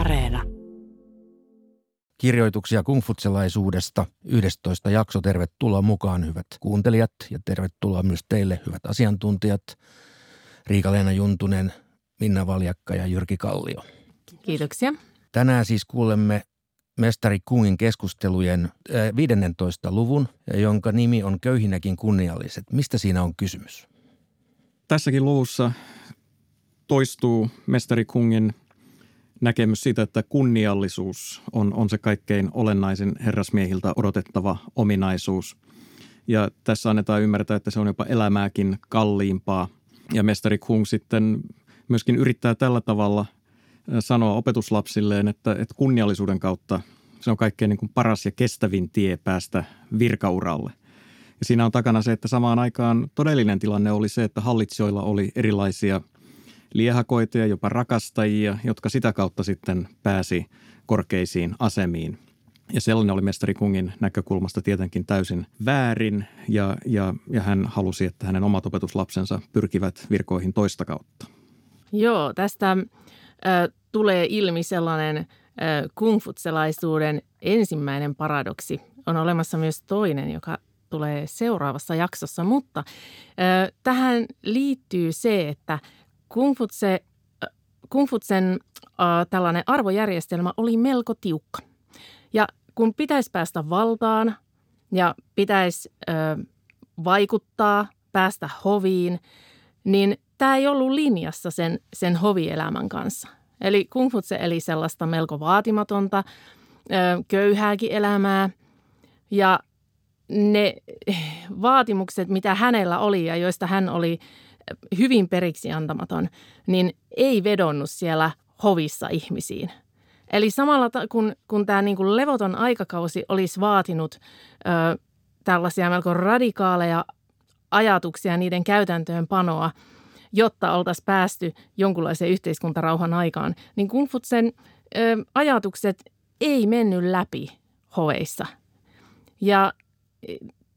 Areena. Kirjoituksia kungfutselaisuudesta 11 jakso. Tervetuloa mukaan, hyvät kuuntelijat, ja tervetuloa myös teille, hyvät asiantuntijat. Riika-Leena Juntunen, Minna Valjakka ja Jyrki Kallio. Kiitoksia. Tänään siis kuulemme mestari Kungin keskustelujen 15. luvun, jonka nimi on Köyhinäkin kunnialliset. Mistä siinä on kysymys? Tässäkin luvussa toistuu mestari Kungin näkemys siitä, että kunniallisuus on se kaikkein olennaisin herrasmiehiltä odotettava ominaisuus. Ja tässä annetaan ymmärtää, että se on jopa elämääkin kalliimpaa. Ja mestari Kung sitten myöskin yrittää tällä tavalla sanoa opetuslapsilleen, että kunniallisuuden kautta se on kaikkein niin kuin paras ja kestävin tie päästä virkauralle. Ja siinä on takana se, että samaan aikaan todellinen tilanne oli se, että hallitsijoilla oli erilaisia liehakoita ja jopa rakastajia, jotka sitä kautta sitten pääsi korkeisiin asemiin. Ja sellainen oli mestari Kungin näkökulmasta tietenkin täysin väärin, ja hän halusi, että hänen omat opetuslapsensa pyrkivät virkoihin toista kautta. Joo, tästä tulee ilmi sellainen kungfutselaisuuden ensimmäinen paradoksi. On olemassa myös toinen, joka tulee seuraavassa jaksossa, mutta tähän liittyy se, että Kungfutsen tällainen arvojärjestelmä oli melko tiukka. Ja kun pitäisi päästä valtaan ja pitäisi vaikuttaa, päästä hoviin, niin tämä ei ollut linjassa sen hovielämän kanssa. Eli Kungfutse eli sellaista melko vaatimatonta, köyhääkin elämää. Ja ne vaatimukset, mitä hänellä oli ja joista hän oli hyvin periksi antamaton, niin ei vedonnut siellä hovissa ihmisiin. Eli samalla kun tämä niin kuin levoton aikakausi olisi vaatinut tällaisia melko radikaaleja ajatuksia, niiden käytäntöönpanoa, jotta oltaisiin päästy jonkunlaiseen yhteiskuntarauhan aikaan, niin Kungfutsen ajatukset ei mennyt läpi hoveissa. Ja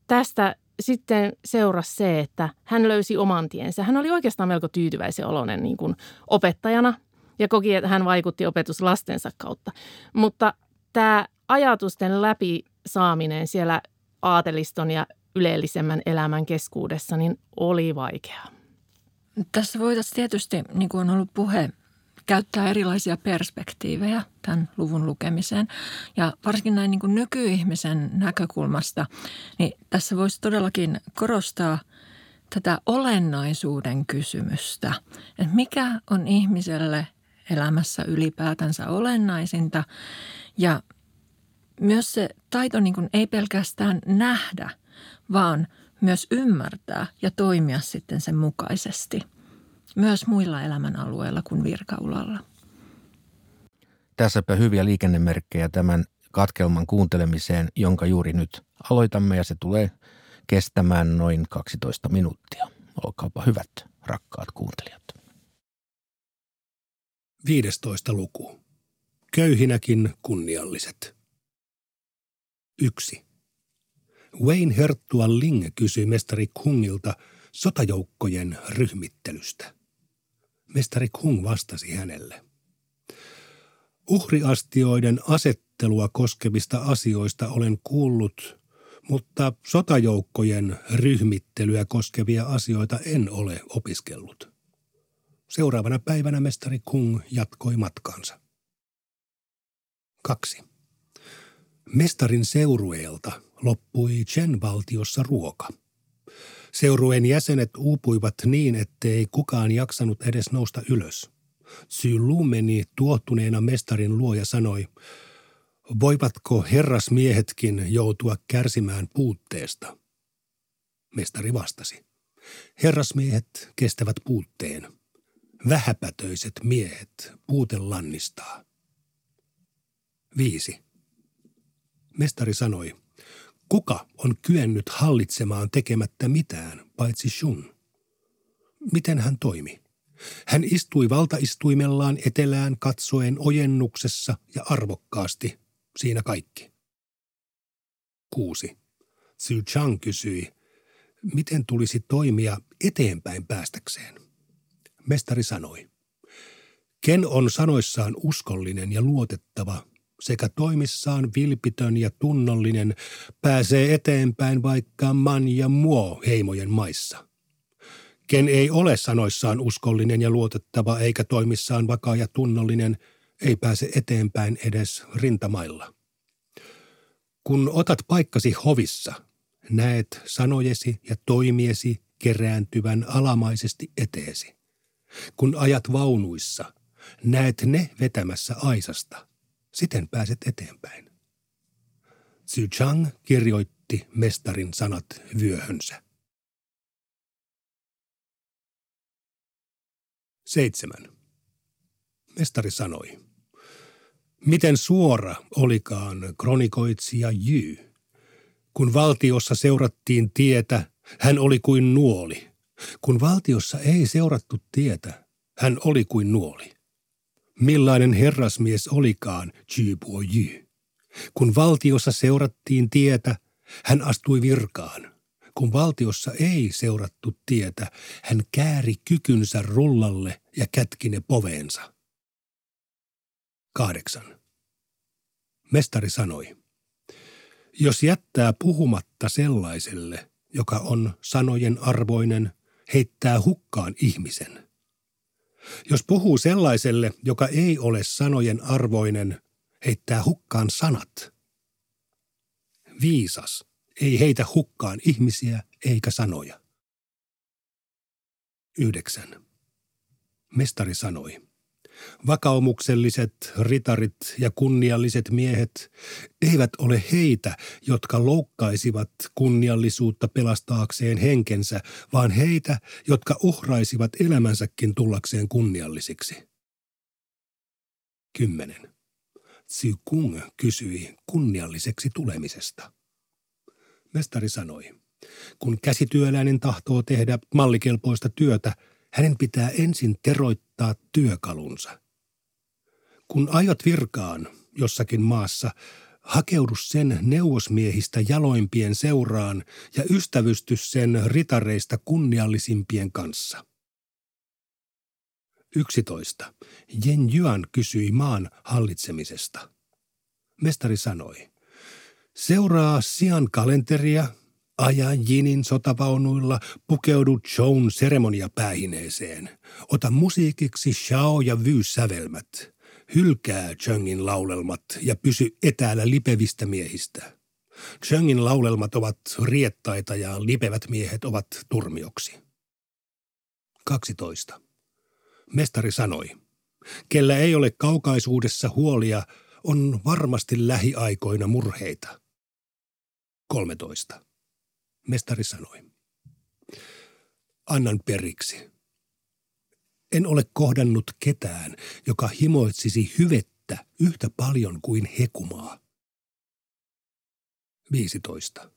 tästä sitten seurasi se, että hän löysi oman tiensä. Hän oli oikeastaan melko tyytyväisen oloinen niin kuin opettajana ja koki, että hän vaikutti opetuslastensa kautta. Mutta tämä ajatusten läpi saaminen siellä aateliston ja yleellisemmän elämän keskuudessa niin oli vaikeaa. Tässä voitaisiin tietysti, niin kuin on ollut puhe, käyttää erilaisia perspektiivejä tämän luvun lukemiseen. Ja varsinkin näin niin kuin nykyihmisen näkökulmasta, niin tässä voisi todellakin korostaa tätä olennaisuuden kysymystä. Että mikä on ihmiselle elämässä ylipäätänsä olennaisinta, ja myös se taito niin kuin ei pelkästään nähdä, vaan myös ymmärtää ja toimia sitten sen mukaisesti. Myös muilla elämänalueilla kuin virkaulalla. Tässäpä hyviä liikennemerkkejä tämän katkelman kuuntelemiseen, jonka juuri nyt aloitamme, ja se tulee kestämään noin 12 minuuttia. Olkaapa hyvät, rakkaat kuuntelijat. 15. luku. Köyhinäkin kunnialliset. 1. Wayne Herttua Ling kysyi mestari Kungilta sotajoukkojen ryhmittelystä. Mestari Kung vastasi hänelle. Uhriastioiden asettelua koskevista asioista olen kuullut, mutta sotajoukkojen ryhmittelyä koskevia asioita en ole opiskellut. Seuraavana päivänä mestari Kung jatkoi matkaansa. 2. Mestarin seurueelta loppui Chen-valtiossa ruoka. Seurueen jäsenet uupuivat niin, ettei kukaan jaksanut edes nousta ylös. Zylu meni tuohtuneena mestarin luo ja sanoi, voivatko herrasmiehetkin joutua kärsimään puutteesta? Mestari vastasi, herrasmiehet kestävät puutteen. Vähäpätöiset miehet puute lannistaa. 5. Mestari sanoi, kuka on kyennyt hallitsemaan tekemättä mitään, paitsi Shun? Miten hän toimi? Hän istui valtaistuimellaan etelään katsoen ojennuksessa ja arvokkaasti. Siinä kaikki. 6. Zhi Zhang kysyi, miten tulisi toimia eteenpäin päästäkseen? Mestari sanoi, Ken on sanoissaan uskollinen ja luotettava sekä toimissaan vilpitön ja tunnollinen, pääsee eteenpäin vaikka Man ja Muo heimojen maissa. Ken ei ole sanoissaan uskollinen ja luotettava eikä toimissaan vakaa ja tunnollinen, ei pääse eteenpäin edes rintamailla. Kun otat paikkasi hovissa, näet sanojesi ja toimiesi kerääntyvän alamaisesti eteesi. Kun ajat vaunuissa, näet ne vetämässä aisasta. Siten pääset eteenpäin. Zhi Zhang kirjoitti mestarin sanat vyöhönsä. 7. Mestari sanoi, miten suora olikaan kronikoitsija Jy. Kun valtiossa seurattiin tietä, hän oli kuin nuoli. Kun valtiossa ei seurattu tietä, hän oli kuin nuoli. Millainen herrasmies olikaan Chübo Jy? Kun valtiossa seurattiin tietä, hän astui virkaan. Kun valtiossa ei seurattu tietä, hän kääri kykynsä rullalle ja kätki ne poveensa. 8. Mestari sanoi, jos jättää puhumatta sellaiselle, joka on sanojen arvoinen, heittää hukkaan ihmisen. Jos puhuu sellaiselle, joka ei ole sanojen arvoinen, heittää hukkaan sanat. Viisas ei heitä hukkaan ihmisiä eikä sanoja. 9. Mestari sanoi, vakaumukselliset ritarit ja kunnialliset miehet eivät ole heitä, jotka loukkaisivat kunniallisuutta pelastaakseen henkensä, vaan heitä, jotka uhraisivat elämänsäkin tullakseen kunniallisiksi. 10. Kung kysyi kunnialliseksi tulemisesta. Mestari sanoi, kun käsityöläinen tahtoo tehdä mallikelpoista työtä, hänen pitää ensin teroittaa työkalunsa. Kun aiot virkaan jossakin maassa, hakeudu sen neuvosmiehistä jaloimpien seuraan ja ystävysty sen ritareista kunniallisimpien kanssa. 11. Jen Yuan kysyi maan hallitsemisesta. Mestari sanoi, seuraa Sian kalenteria, aja Jinin sotavaunuilla, pukeudu Shun seremoniapäähineeseen. Ota musiikiksi Shao ja Vy-sävelmät. Hylkää Chengin laulelmat ja pysy etäällä lipevistä miehistä. Chengin laulelmat ovat riettaita ja lipevät miehet ovat turmioksi. 12. Mestari sanoi, kellä ei ole kaukaisuudessa huolia, on varmasti lähiaikoina murheita. 13. Mestari sanoi, annan periksi. En ole kohdannut ketään, joka himoitsisi hyvettä yhtä paljon kuin hekumaa. 15.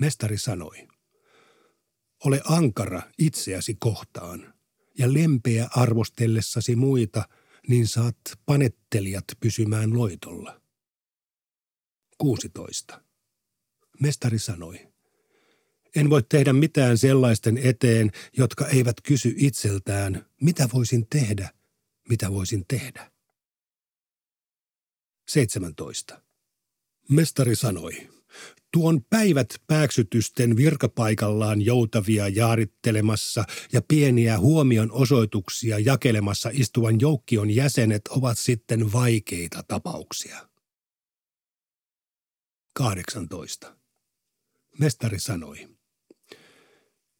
Mestari sanoi, ole ankara itseäsi kohtaan ja lempeä arvostellessasi muita, niin saat panettelijat pysymään loitolla. 16. Mestari sanoi, en voi tehdä mitään sellaisten eteen, jotka eivät kysy itseltään, mitä voisin tehdä, mitä voisin tehdä. 17. Mestari sanoi, tuon päivät pääksytysten virkapaikallaan joutavia jaarittelemassa ja pieniä huomionosoituksia jakelemassa istuvan joukkion jäsenet ovat sitten vaikeita tapauksia. 18. Mestari sanoi,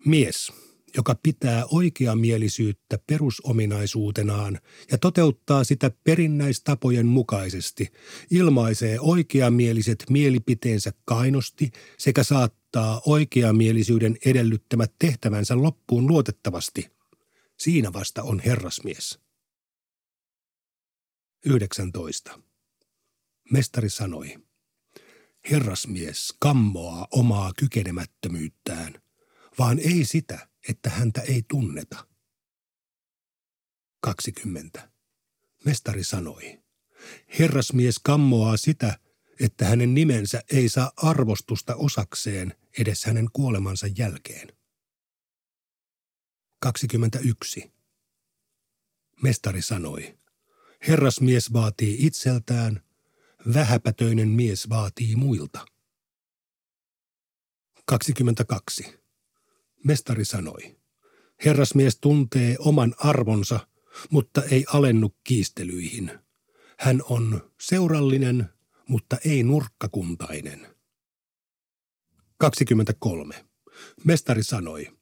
mies, joka pitää oikeamielisyyttä perusominaisuutenaan ja toteuttaa sitä perinnäistapojen mukaisesti, ilmaisee oikeamieliset mielipiteensä kainosti sekä saattaa oikeamielisyyden edellyttämät tehtävänsä loppuun luotettavasti. Siinä vasta on herrasmies. 19. Mestari sanoi, herrasmies kammoaa omaa kykenemättömyyttään, vaan ei sitä, että häntä ei tunneta. 20. Mestari sanoi, herrasmies kammoaa sitä, että hänen nimensä ei saa arvostusta osakseen edes hänen kuolemansa jälkeen. 21. Mestari sanoi, herrasmies vaatii itseltään, vähäpätöinen mies vaatii muilta. 22. Mestari sanoi, herrasmies tuntee oman arvonsa, mutta ei alennu kiistelyihin. Hän on seurallinen, mutta ei nurkkakuntainen. 23. Mestari sanoi,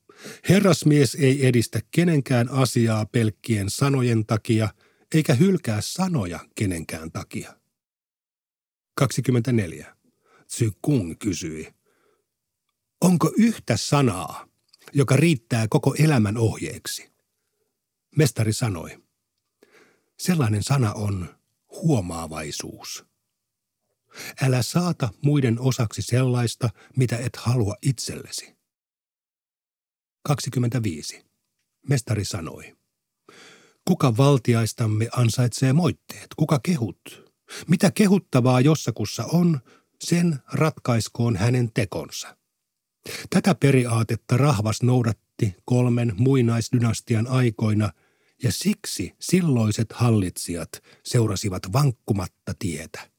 herrasmies ei edistä kenenkään asiaa pelkkien sanojen takia, eikä hylkää sanoja kenenkään takia. 24. Zigong kysyi, onko yhtä sanaa, joka riittää koko elämän ohjeeksi? Mestari sanoi, sellainen sana on huomaavaisuus. Älä saata muiden osaksi sellaista, mitä et halua itsellesi. 25. Mestari sanoi, kuka valtiaistamme ansaitsee moitteet, kuka kehut? Mitä kehuttavaa jossakussa on, sen ratkaiskoon hänen tekonsa. Tätä periaatetta rahvas noudatti 3 muinaisdynastian aikoina, ja siksi silloiset hallitsijat seurasivat vankkumatta tietä.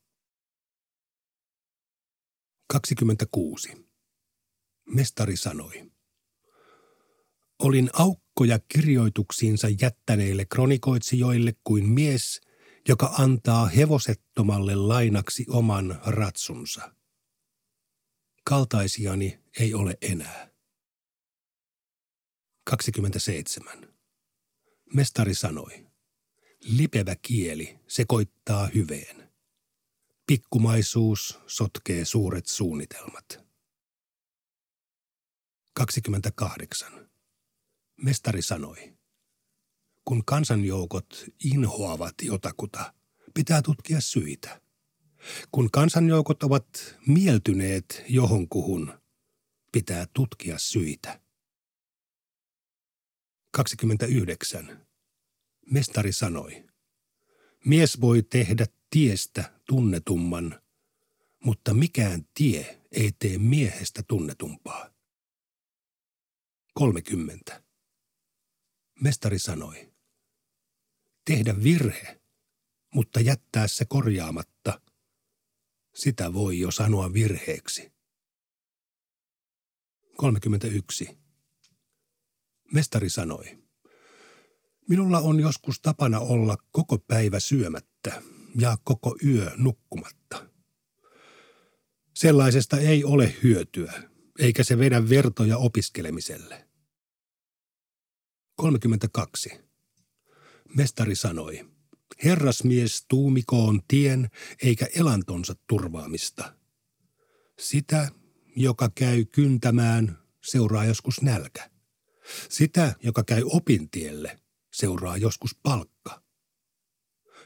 26. Mestari sanoi, olin aukkoja kirjoituksiinsa jättäneille kronikoitsijoille kuin mies, joka antaa hevosettomalle lainaksi oman ratsunsa. Kaltaisiani ei ole enää. 27. Mestari sanoi, lipevä kieli sekoittaa hyveen. Pikkumaisuus sotkee suuret suunnitelmat. 28. Mestari sanoi, kun kansanjoukot inhoavat jotakuta, pitää tutkia syitä. Kun kansanjoukot ovat mieltyneet johonkuhun, pitää tutkia syitä. 29. Mestari sanoi, mies voi tehdä tiestä tunnetumman, mutta mikään tie ei tee miehestä tunnetumpaa. 30. Mestari sanoi, tehdä virhe, mutta jättää se korjaamatta, sitä voi jo sanoa virheeksi. 31. Mestari sanoi, minulla on joskus tapana olla koko päivä syömättä ja koko yö nukkumatta. Sellaisesta ei ole hyötyä, eikä se vedä vertoja opiskelemiselle. 32. Mestari sanoi, herrasmies tuumikoon tien eikä elantonsa turvaamista. Sitä, joka käy kyntämään, seuraa joskus nälkä. Sitä, joka käy opintielle, seuraa joskus palkka.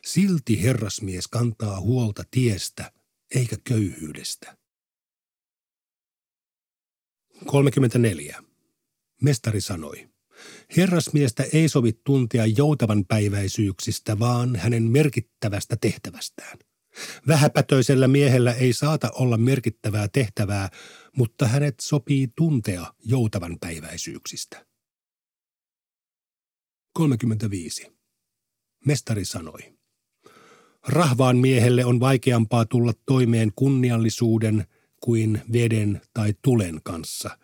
Silti herrasmies kantaa huolta tiestä eikä köyhyydestä. 34. Mestari sanoi, herrasmiestä ei sovi tuntea joutavanpäiväisyyksistä, vaan hänen merkittävästä tehtävästään. Vähäpätöisellä miehellä ei saata olla merkittävää tehtävää, mutta hänet sopii tuntea joutavanpäiväisyyksistä. 35. Mestari sanoi, rahvaan miehelle on vaikeampaa tulla toimeen kunniallisuuden kuin veden tai tulen kanssa.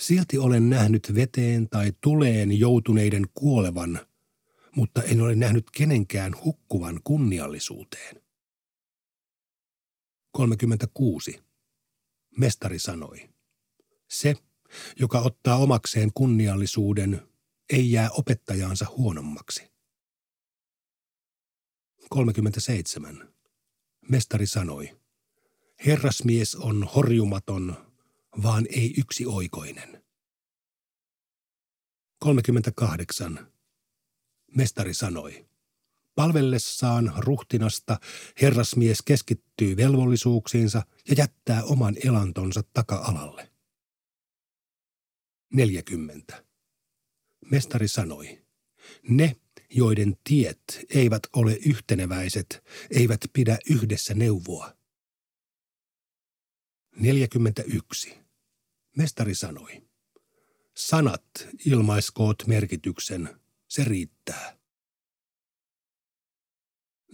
Silti olen nähnyt veteen tai tuleen joutuneiden kuolevan, mutta en ole nähnyt kenenkään hukkuvan kunniallisuuteen. 36. Mestari sanoi, se, joka ottaa omakseen kunniallisuuden, ei jää opettajaansa huonommaksi. 37. Mestari sanoi, herrasmies on horjumaton, vaan ei yksioikoinen. 38. Mestari sanoi, palvellessaan ruhtinasta herrasmies keskittyy velvollisuuksiinsa ja jättää oman elantonsa taka-alalle. 40. Mestari sanoi, ne, joiden tiet eivät ole yhteneväiset, eivät pidä yhdessä neuvoa. 41. Mestari sanoi, sanat ilmaiskoot merkityksen, se riittää.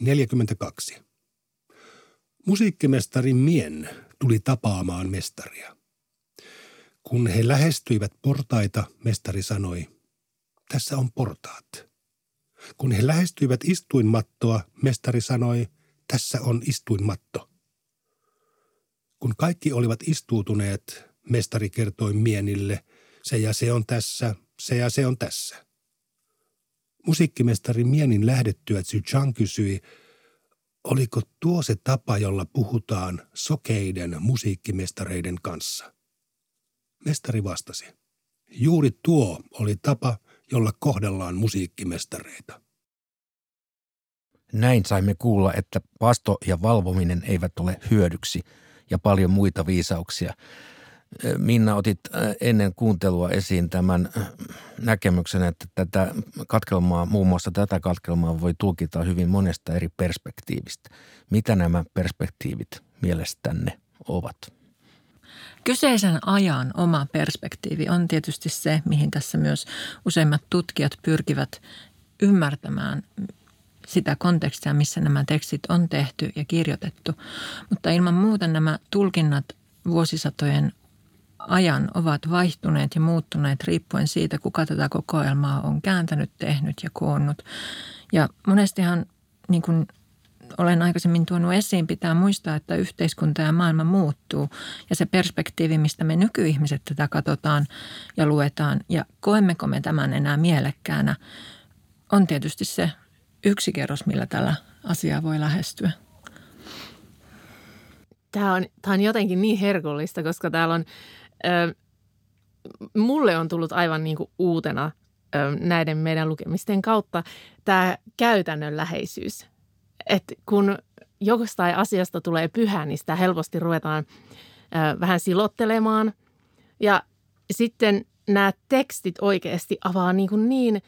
42. Musiikkimestari Mien tuli tapaamaan mestaria. Kun he lähestyivät portaita, mestari sanoi, tässä on portaat. Kun he lähestyivät istuinmattoa, mestari sanoi, tässä on istuinmatto. Kun kaikki olivat istuutuneet, mestari kertoi Mienille, se ja se on tässä, se ja se on tässä. Musiikkimestari Mienin lähdettyä Tsy-Chang kysyi, oliko tuo se tapa, jolla puhutaan sokeiden musiikkimestareiden kanssa? Mestari vastasi, juuri tuo oli tapa, jolla kohdellaan musiikkimestareita. Näin saimme kuulla, että vasto ja valvominen eivät ole hyödyksi ja paljon muita viisauksia. Minna, otit ennen kuuntelua esiin tämän näkemyksen, että tätä katkelmaa, muun muassa tätä katkelmaa voi tulkita hyvin monesta eri perspektiivistä. Mitä nämä perspektiivit mielestänne ovat? Kyseisen ajan oma perspektiivi on tietysti se, mihin tässä myös useimmat tutkijat pyrkivät ymmärtämään sitä kontekstia, missä nämä tekstit on tehty ja kirjoitettu. Mutta ilman muuta nämä tulkinnat vuosisatojen ajan ovat vaihtuneet ja muuttuneet riippuen siitä, kuka tätä kokoelmaa on kääntänyt, tehnyt ja koonnut. Ja monestihan, niin kuin olen aikaisemmin tuonut esiin, pitää muistaa, että yhteiskunta ja maailma muuttuu. Ja se perspektiivi, mistä me nykyihmiset tätä katsotaan ja luetaan ja koemmeko me tämän enää mielekkäänä, on tietysti se yksi kerros, millä tällä asiaa voi lähestyä. Tämä on jotenkin niin herkullista, koska täällä on, mulle on tullut aivan niin kuin uutena näiden meidän lukemisten kautta tämä käytännönläheisyys. Että kun jostain asiasta tulee pyhä, niin sitä helposti ruvetaan vähän silottelemaan. Ja sitten nämä tekstit oikeasti avaa niin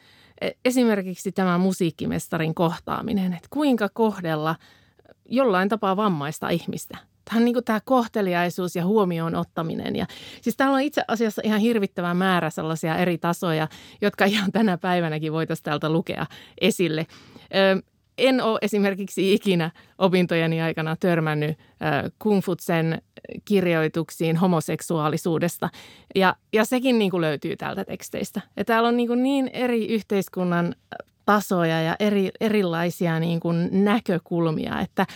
esimerkiksi tämä musiikkimestarin kohtaaminen, että kuinka kohdella jollain tapaa vammaista ihmistä. Tämä on niin kuin tämä kohteliaisuus ja huomioon ottaminen. Ja, siis täällä on itse asiassa ihan hirvittävä määrä sellaisia eri tasoja, jotka ihan tänä päivänäkin voitaisiin täältä lukea esille. En ole esimerkiksi ikinä opintojeni aikana törmännyt Kungfutsen kirjoituksiin homoseksuaalisuudesta. Ja sekin niin kuin löytyy täältä teksteistä. Ja täällä on niin eri yhteiskunnan tasoja ja erilaisia niin kuin näkökulmia, että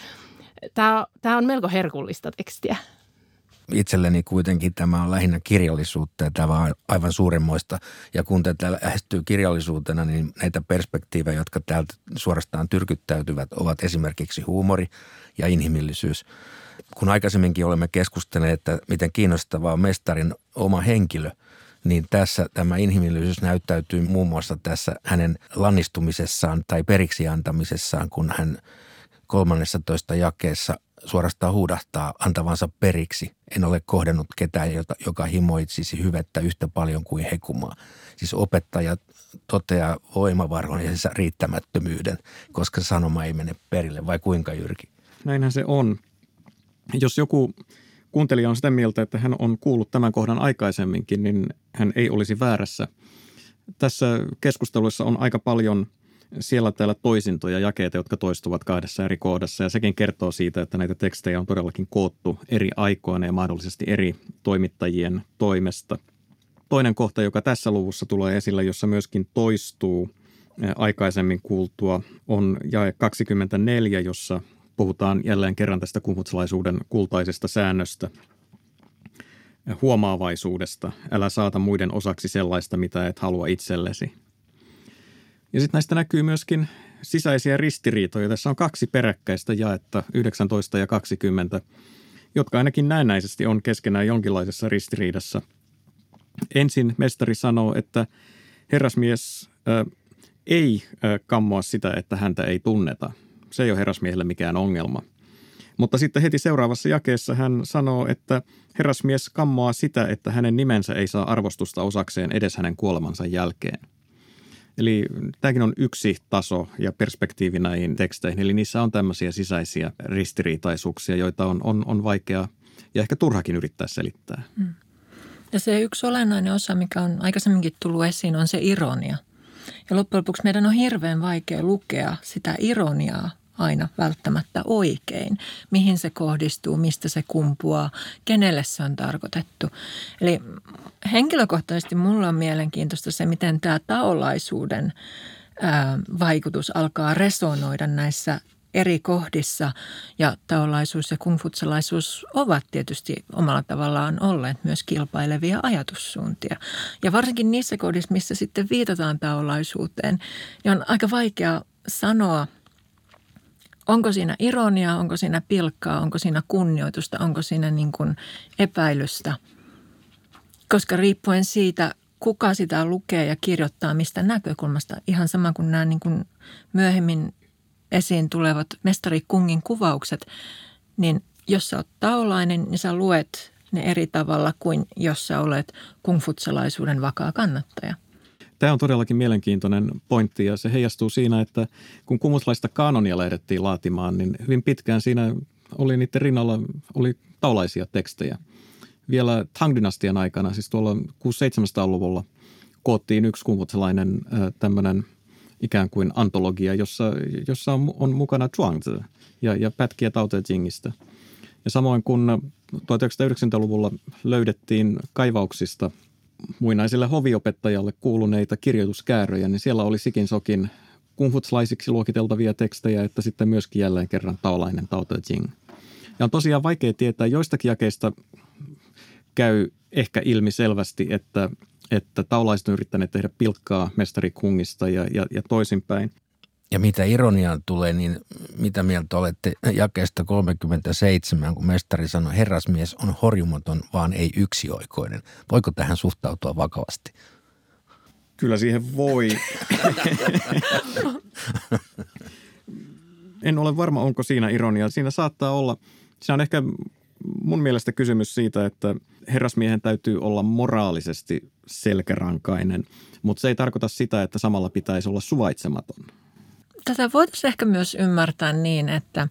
tämä on melko herkullista tekstiä. Itselleni kuitenkin tämä on lähinnä kirjallisuutta ja tämä on aivan suuremmoista. Ja kun tätä lähestyy kirjallisuutena, niin näitä perspektiivejä, jotka täältä suorastaan tyrkyttäytyvät, ovat esimerkiksi huumori ja inhimillisyys. Kun aikaisemminkin olemme keskustelleet, että miten kiinnostavaa on mestarin oma henkilö, niin tässä tämä inhimillisyys näyttäytyy muun muassa tässä hänen lannistumisessaan tai periksi antamisessaan, kun hän 13. jakeessa suorastaan huudahtaa antavansa periksi. En ole kohdannut ketään, joka himoitsisi hyvettä yhtä paljon kuin hekumaa. Siis opettaja toteaa voimavarojensa riittämättömyyden, koska sanoma ei mene perille. Vai kuinka, Jyrki? Näinhän se on. Jos joku kuuntelija on sitä mieltä, että hän on kuullut tämän kohdan aikaisemminkin, niin hän ei olisi väärässä. Tässä keskusteluissa on aika paljon siellä täällä toisintoja, jakeita, jotka toistuvat kahdessa eri kohdassa, ja sekin kertoo siitä, että näitä tekstejä on todellakin koottu eri aikoina ja mahdollisesti eri toimittajien toimesta. Toinen kohta, joka tässä luvussa tulee esille, jossa myöskin toistuu aikaisemmin kuultua, on jae 24, jossa puhutaan jälleen kerran tästä kungfutselaisuuden kultaisesta säännöstä, huomaavaisuudesta. Älä saata muiden osaksi sellaista, mitä et halua itsellesi. Ja sitten näistä näkyy myöskin sisäisiä ristiriitoja. Tässä on kaksi peräkkäistä jaetta, 19 ja 20, jotka ainakin näennäisesti on keskenään jonkinlaisessa ristiriidassa. Ensin mestari sanoo, että herrasmies ei kammoa sitä, että häntä ei tunneta. Se ei ole herrasmiehelle mikään ongelma. Mutta sitten heti seuraavassa jakeessa hän sanoo, että herrasmies kammoaa sitä, että hänen nimensä ei saa arvostusta osakseen edes hänen kuolemansa jälkeen. Eli tämäkin on yksi taso ja perspektiivi näihin teksteihin. Eli niissä on tämmöisiä sisäisiä ristiriitaisuuksia, joita on vaikea ja ehkä turhakin yrittää selittää. Ja se yksi olennainen osa, mikä on aikaisemminkin tullut esiin, on se ironia. Ja loppujen lopuksi meidän on hirveän vaikea lukea sitä ironiaa aina välttämättä oikein. Mihin se kohdistuu, mistä se kumpuaa, kenelle se on tarkoitettu. Eli henkilökohtaisesti mulla on mielenkiintoista se, miten tämä taolaisuuden vaikutus alkaa resonoida näissä eri kohdissa, ja taolaisuus ja kungfutselaisuus ovat tietysti omalla tavallaan olleet myös kilpailevia ajatussuuntia. Ja varsinkin niissä kohdissa, missä sitten viitataan taolaisuuteen, niin on aika vaikea sanoa, onko siinä ironiaa, onko siinä pilkkaa, onko siinä kunnioitusta, onko siinä niin kuin epäilystä, koska riippuen siitä, kuka sitä lukee ja kirjoittaa mistä näkökulmasta, ihan sama kuin nämä niin kuin myöhemmin esiin tulevat mestari Kungin kuvaukset, niin jos sä oot taolainen, niin sä luet ne eri tavalla kuin jos sä olet kungfutselaisuuden vakaa kannattaja. Tämä on todellakin mielenkiintoinen pointti, ja se heijastuu siinä, että kun kungfutselaista kaanonia lähdettiin laatimaan, niin hyvin pitkään siinä oli niiden rinnalla oli taolaisia tekstejä. Vielä Tang-dynastian aikana, siis tuolla 600-700-luvulla, koottiin yksi kungfutselainen tämmöinen ikään kuin antologia, jossa on mukana Zhuangzi ja pätkiä Tao Te Chingistä. Ja samoin kun 1990-luvulla löydettiin kaivauksista muinaiselle hoviopettajalle kuuluneita kirjoituskääröjä, niin siellä oli sikin sokin kungfutselaisiksi luokiteltavia tekstejä, että sitten myöskin jälleen kerran taolainen Tao Te Ching. Ja on tosiaan vaikea tietää, joistakin jakeista käy ehkä ilmi selvästi, että taolaiset on yrittäneet tehdä pilkkaa mestari Kungista ja toisinpäin. Ja mitä ironiaan tulee, niin mitä mieltä olette jakeesta 37, kun mestari sanoi, herrasmies on horjumaton, vaan ei yksioikoinen. Voiko tähän suhtautua vakavasti? Kyllä siihen voi. En ole varma, onko siinä ironiaa. Siinä saattaa olla, se on ehkä mun mielestä kysymys siitä, että herrasmiehen täytyy olla moraalisesti selkärankainen, mutta se ei tarkoita sitä, että samalla pitäisi olla suvaitsematon. Tätä voitaisiin ehkä myös ymmärtää niin, että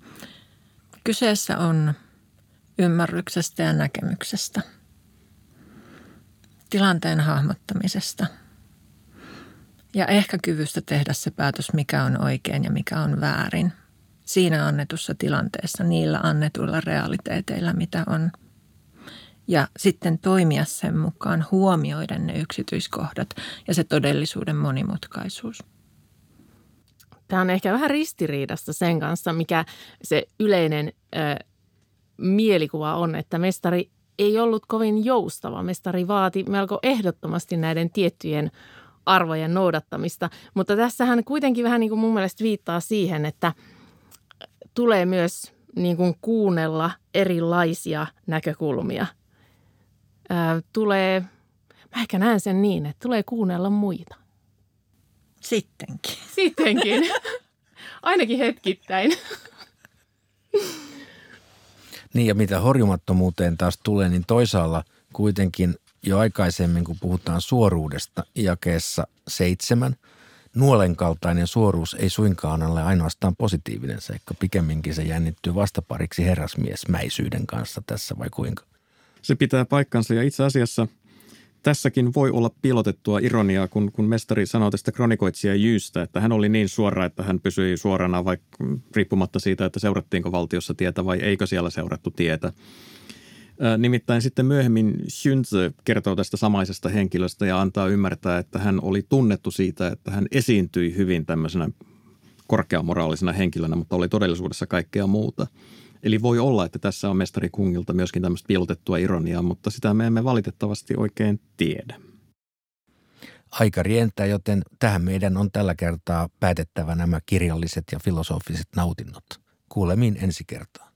kyseessä on ymmärryksestä ja näkemyksestä, tilanteen hahmottamisesta ja ehkä kyvystä tehdä se päätös, mikä on oikein ja mikä on väärin siinä annetussa tilanteessa, niillä annetuilla realiteeteilla, mitä on. Ja sitten toimia sen mukaan, huomioiden ne yksityiskohdat ja se todellisuuden monimutkaisuus. Tämä on ehkä vähän ristiriidasta sen kanssa, mikä se yleinen mielikuva on, että mestari ei ollut kovin joustava. Mestari vaati melko ehdottomasti näiden tiettyjen arvojen noudattamista, mutta tässähän kuitenkin vähän niin kuin mun mielestä viittaa siihen, että tulee myös niin kuin kuunnella erilaisia näkökulmia. Mä ehkä näen sen niin, että tulee kuunnella muita. Sittenkin. Ainakin hetkittäin. Niin, ja mitä horjumattomuuteen taas tulee, niin toisaalla kuitenkin jo aikaisemmin, kun puhutaan suoruudesta jakeessa 7, nuolen kaltainen suoruus ei suinkaan ole ainoastaan positiivinen seikka. Pikemminkin se jännittyy vastapariksi herrasmiesmäisyyden kanssa tässä, vai kuinka? Se pitää paikkansa, ja itse asiassa tässäkin voi olla piilotettua ironiaa, kun mestari sanoo tästä kronikoitsija Jystä, että hän oli niin suora, että hän pysyi suorana, vaikka riippumatta siitä, että seurattiinko valtiossa tietä vai eikö siellä seurattu tietä. Nimittäin sitten myöhemmin Xunzi kertoo tästä samaisesta henkilöstä ja antaa ymmärtää, että hän oli tunnettu siitä, että hän esiintyi hyvin tämmöisenä korkeamoraalisena henkilönä, mutta oli todellisuudessa kaikkea muuta. Eli voi olla, että tässä on mestari Kungilta myöskin tämmöistä piilotettua ironiaa, mutta sitä me emme valitettavasti oikein tiedä. Aika rientää, joten tähän meidän on tällä kertaa päätettävä nämä kirjalliset ja filosofiset nautinnot. Kuulemiin ensi kertaa.